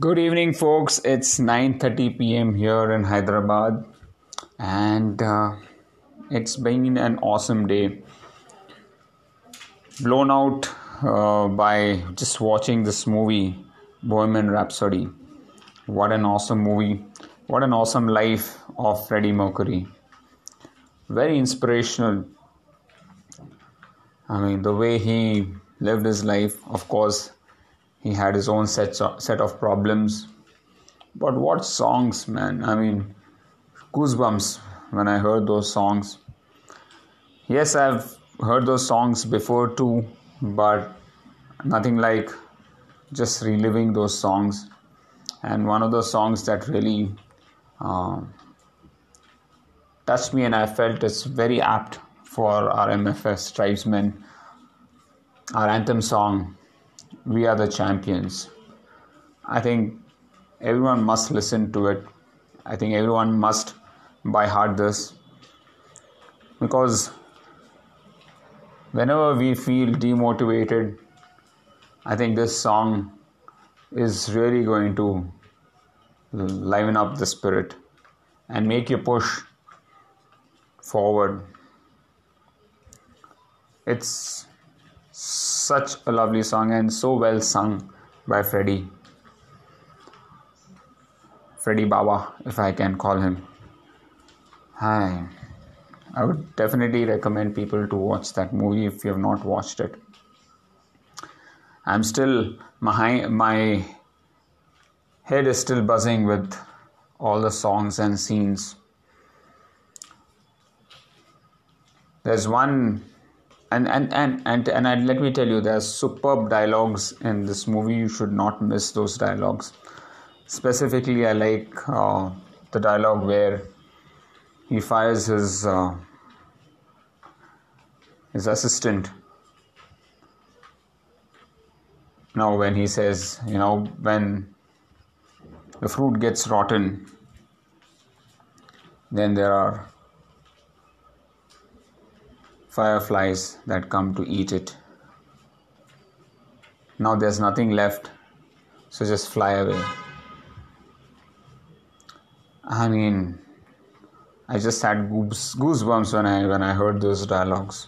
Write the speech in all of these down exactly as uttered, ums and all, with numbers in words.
Good evening, folks. It's nine thirty p.m. here in Hyderabad, and uh, it's been an awesome day. Blown out uh, by just watching this movie, Bohemian Rhapsody. What an awesome movie! What an awesome life of Freddie Mercury. Very inspirational. I mean, the way he lived his life, of course. He had his own set set of problems. But what songs, man. I mean, goosebumps when I heard those songs. Yes, I've heard those songs before too, but nothing like just reliving those songs. And one of the songs that really uh, touched me, and I felt it's very apt for our M F S tribesmen, our anthem song, We Are the Champions. I think everyone must listen to it. I think everyone must by heart this, because whenever we feel demotivated, I think this song is really going to liven up the spirit and make you push forward. It's such a lovely song and so well sung by Freddie. Freddie Baba, if I can call him. Hi. I would definitely recommend people to watch that movie if you have not watched it. I'm still, my, my head is still buzzing with all the songs and scenes. There's one And and, and, and, and I, let me tell you, there are superb dialogues in this movie. You should not miss those dialogues. Specifically, I like uh, the dialogue where he fires his uh, his assistant. Now, when he says, you know, when the fruit gets rotten, then there are fireflies that come to eat it. Now there's nothing left, so just fly away. I mean, I just had goosebumps when I when I heard those dialogues.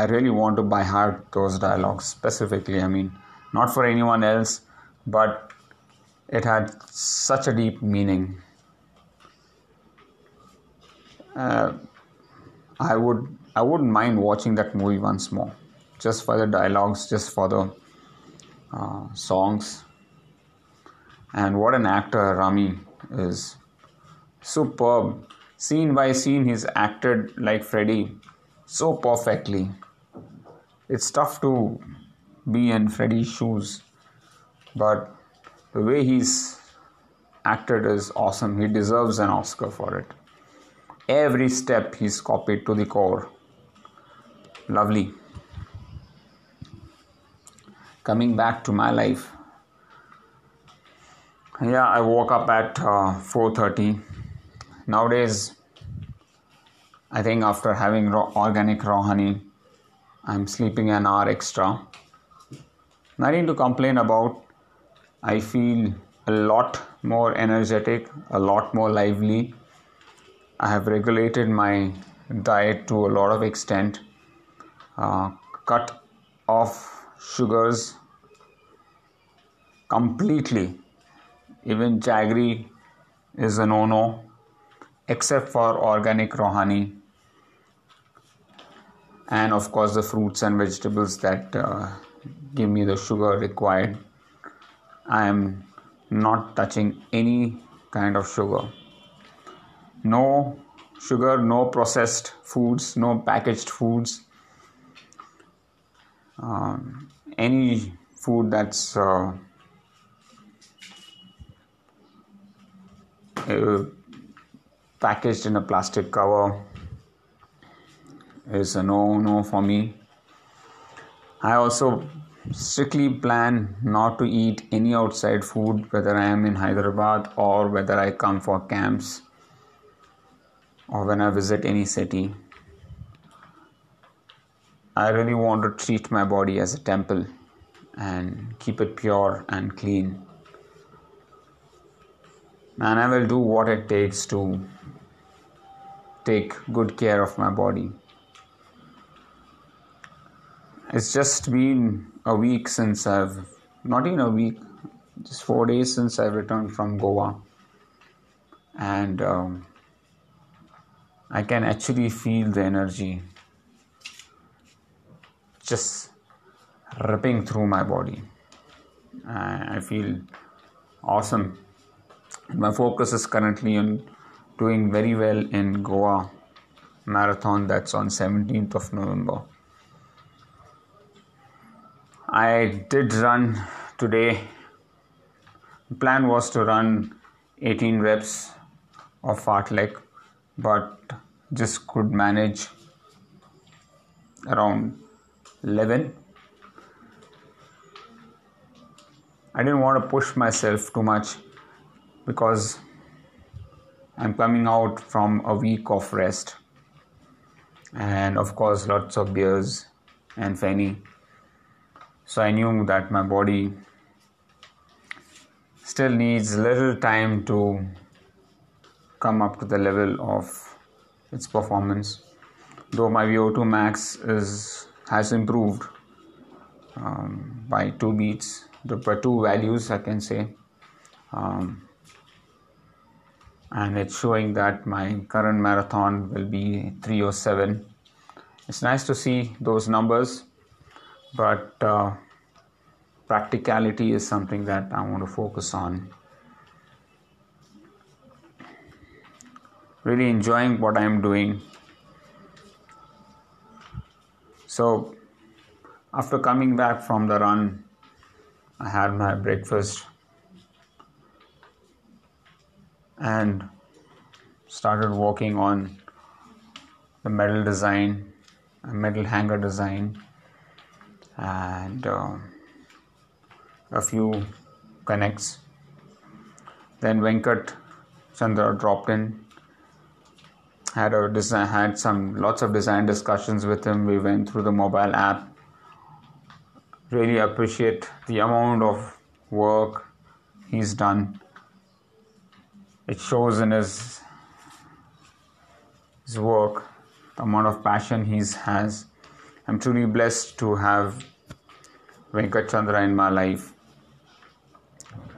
I really want to by heart those dialogues specifically. I mean, not for anyone else, but it had such a deep meaning. Uh, I would. I wouldn't mind watching that movie once more, just for the dialogues, just for the uh, songs. And what an actor Rami is. Superb. Scene by scene, he's acted like Freddie so perfectly. It's tough to be in Freddie's shoes, but the way he's acted is awesome. He deserves an Oscar for it. Every step he's copied to the core. Lovely. Coming back to my life. Yeah, I woke up at uh, four thirty. Nowadays, I think after having raw, organic raw honey, I'm sleeping an hour extra. Nothing to complain about. I feel a lot more energetic, a lot more lively. I have regulated my diet to a lot of extent. Uh, cut off sugars completely. Even jaggery is a no-no, except for organic raw honey, and of course the fruits and vegetables that uh, give me the sugar required. I am not touching any kind of sugar. No sugar, no processed foods, no packaged foods. Um, any food that's uh, uh, packaged in a plastic cover is a no-no for me. I also strictly plan not to eat any outside food, whether I am in Hyderabad or whether I come for camps, or when I visit any city. I really want to treat my body as a temple and keep it pure and clean. And I will do what it takes to take good care of my body. It's just been a week since I've, not even a week, just four days since I've returned from Goa. And um, I can actually feel the energy just ripping through my body. I feel awesome. My focus is currently on doing very well in Goa Marathon, that's on seventeenth of November. I did run today. The plan was to run eighteen reps of fartlek, but just could manage around eleven. I didn't want to push myself too much because I'm coming out from a week of rest and of course lots of beers and fanny. So I knew that my body still needs little time to come up to the level of its performance, though my V O two max is has improved um, by two beats, by two values I can say, um, and it's showing that my current marathon will be three oh seven. It's nice to see those numbers, but uh, practicality is something that I want to focus on. Really enjoying what I am doing. So after coming back from the run, I had my breakfast and started working on the medal design, a medal hanger design, and uh, a few connects. Then Venkat Chandra dropped in. Had a design, had some lots of design discussions with him. We went through the mobile app. Really appreciate the amount of work he's done. It shows in his his work, the amount of passion he has. I'm truly blessed to have Venkat Chandra in my life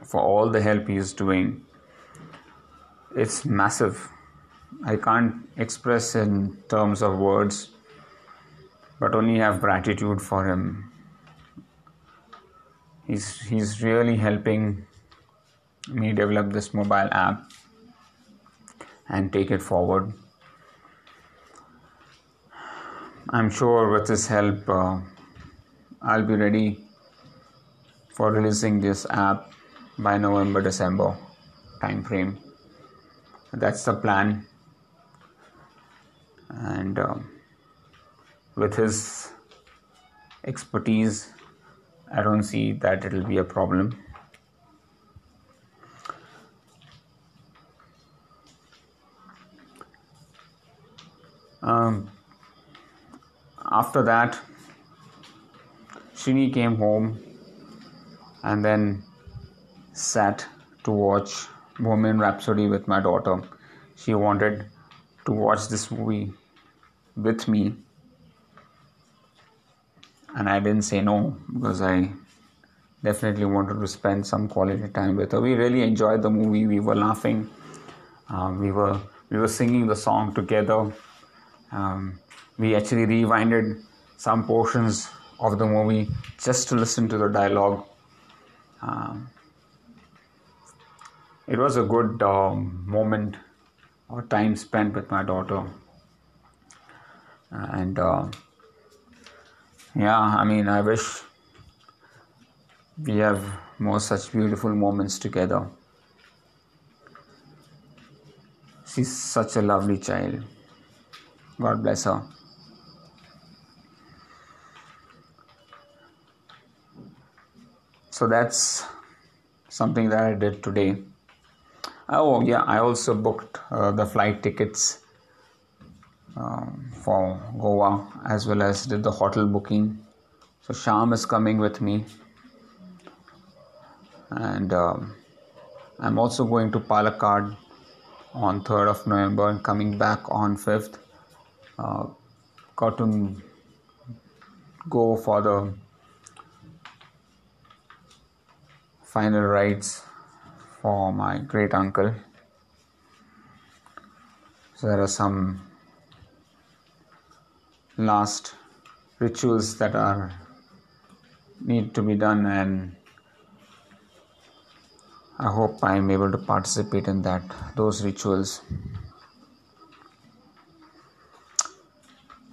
for all the help he is doing. It's massive. I can't express in terms of words, but only have gratitude for him. He's, he's really helping me develop this mobile app and take it forward. I'm sure with his help, uh, I'll be ready for releasing this app by November, December time frame. That's the plan. And uh, with his expertise, I don't see that it'll be a problem. Um, after that, Shini came home and then sat to watch Bohemian Rhapsody with my daughter. She wanted to watch this movie with me, and I didn't say no because I definitely wanted to spend some quality time with her. We really enjoyed the movie. We were laughing. Um, we were we were singing the song together. Um, we actually rewinded some portions of the movie just to listen to the dialogue. Um, it was a good um, moment or time spent with my daughter. And uh, yeah, I mean, I wish we have more such beautiful moments together. She's such a lovely child. God bless her. So that's something that I did today. Oh yeah, I also booked uh, the flight tickets Um, for Goa, as well as did the hotel booking. So Sham is coming with me and um, I'm also going to Palakkad on third of November and coming back on fifth. Uh, got to go for the final rites for my great uncle. So there are some last rituals that are need to be done, and I hope I am able to participate in that, those rituals.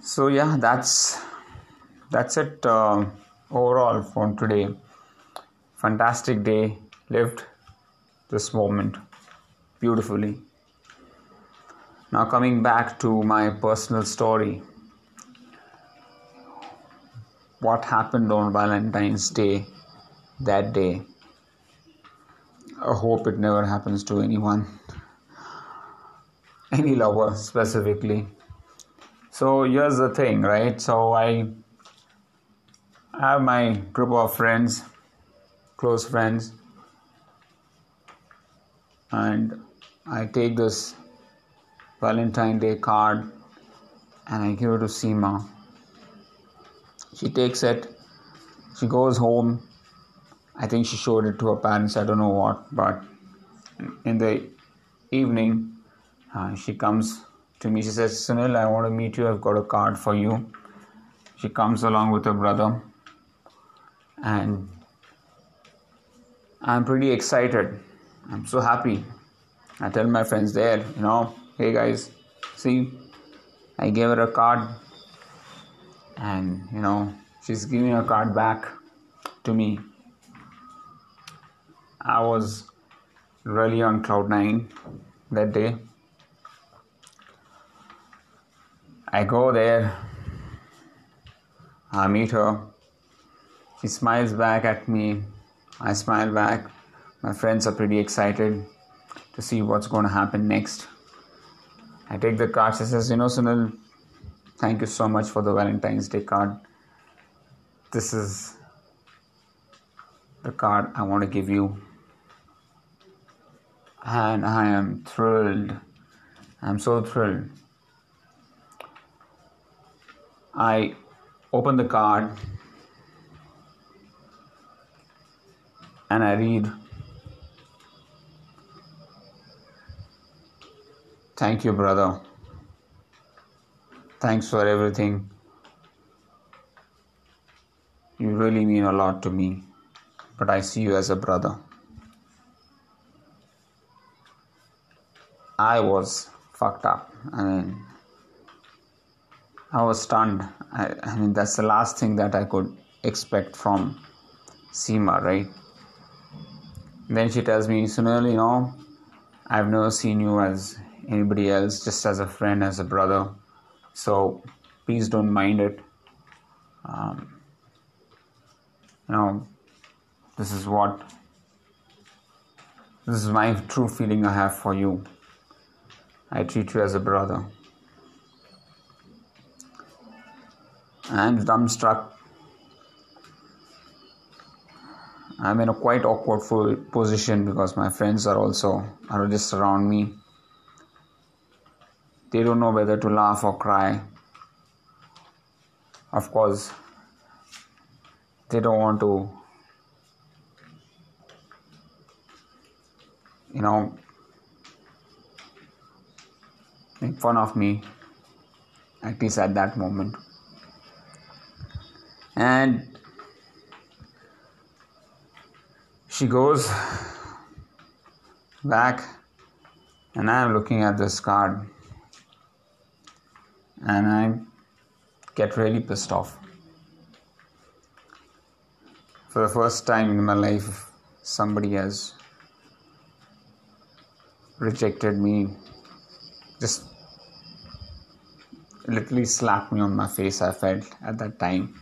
So yeah, that's that's it uh, overall for today. Fantastic day, lived this moment beautifully. Now coming back to my personal story. What happened on Valentine's Day that day? I hope it never happens to anyone, any lover specifically. So here's the thing, right? So I have my group of friends, close friends, and I take this Valentine's Day card and I give it to Seema. She takes it, she goes home. I think she showed it to her parents, I don't know what, but in the evening, uh, she comes to me, she says, Sunil, I want to meet you, I've got a card for you. She comes along with her brother, and I'm pretty excited, I'm so happy. I tell my friends there, you know, hey guys, see, I gave her a card, and you know, she's giving her card back to me. I was really on cloud nine that day. I go there, I meet her, she smiles back at me, I smile back. My friends are pretty excited to see what's going to happen next. I take the card, she says, you know, Sunil, thank you so much for the Valentine's Day card. This is the card I want to give you. And I am thrilled. I'm so thrilled. I open the card and I read, thank you, brother. Thanks for everything. You really mean a lot to me, but I see you as a brother. I was fucked up. I mean, I was stunned. I, I mean, that's the last thing that I could expect from Seema, right? Then she tells me, Sunil, you know, I've never seen you as anybody else, just as a friend, as a brother. So please don't mind it. Um, you know, this is what, this is my true feeling I have for you. I treat you as a brother. I'm dumbstruck. I'm in a quite awkward position because my friends are also, are just around me. They don't know whether to laugh or cry. Of course, they don't want to, you know, make fun of me, at least at that moment. And she goes back, and I'm looking at this card. And I get really pissed off. For the first time in my life, somebody has rejected me, just literally slapped me on my face, I felt at that time.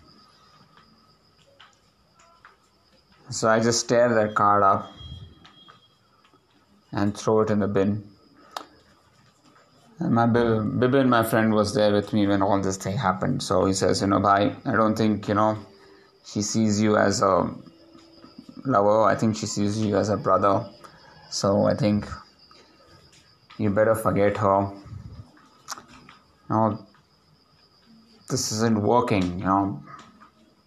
So I just tear that card up and throw it in the bin. My Bibin, my friend, was there with me when all this thing happened. So he says, you know, bhai, I don't think, you know, she sees you as a lover. I think she sees you as her brother. So I think you better forget her. No, this isn't working, you know.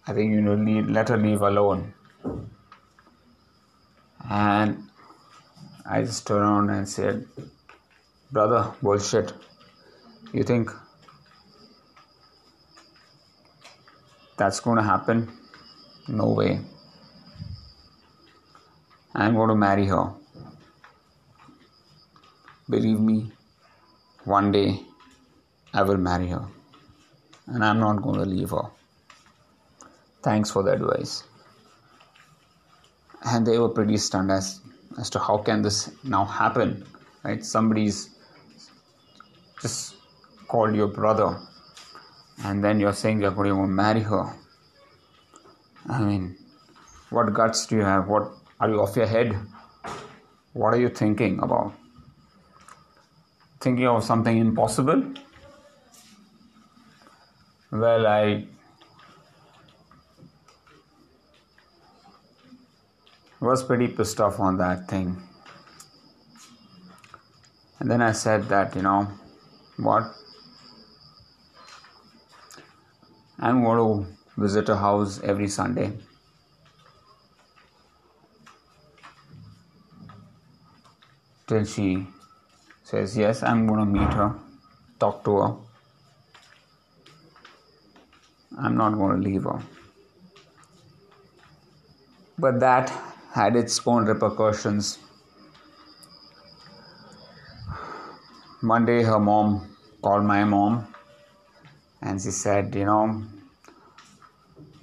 I think you need to let her leave alone. And I just turned around and said, brother, bullshit. You think that's going to happen? No way. I'm going to marry her. Believe me, one day I will marry her. And I'm not going to leave her. Thanks for the advice. And they were pretty stunned as, as to how can this now happen, right? Somebody's just called your brother and then you're saying you're going to marry her. I mean, what guts do you have? What are you off your head? What are you thinking about? Thinking of something impossible? Well, I... was pretty pissed off on that thing. And then I said that, you know, what? I'm going to visit her house every Sunday. Till she says, yes, I'm going to meet her, talk to her. I'm not going to leave her. But that had its own repercussions. One day her mom called my mom and she said, you know,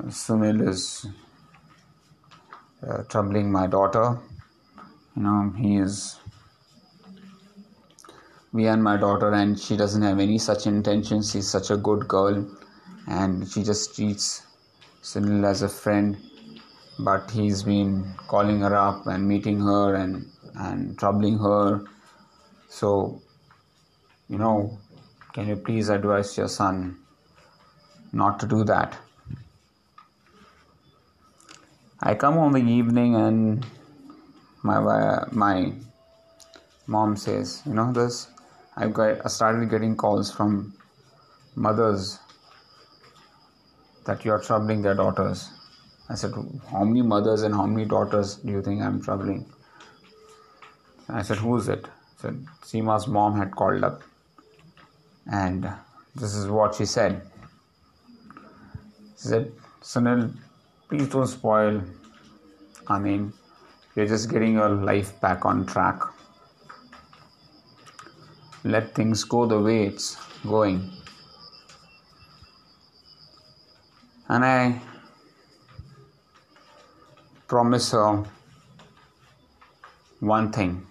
Sunil is uh, troubling my daughter. You know, he is... We and my daughter, and she doesn't have any such intentions. She's such a good girl and she just treats Sunil as a friend. But he's been calling her up and meeting her and, and troubling her. So, you know, can you please advise your son not to do that? I come home in the evening and my my mom says, you know this, I've got, I started getting calls from mothers that you're troubling their daughters. I said, how many mothers and how many daughters do you think I'm troubling? I said, who is it? I said, Seema's mom had called up. And this is what she said. She said, Sunil, please don't spoil. I mean, you're just getting your life back on track. Let things go the way it's going. And I... promise her one thing.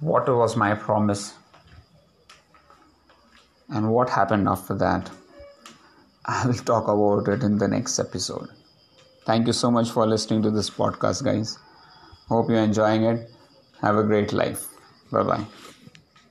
What was my promise? And what happened after that? I will talk about it in the next episode. Thank you so much for listening to this podcast, guys. Hope you're enjoying it. Have a great life. Bye-bye.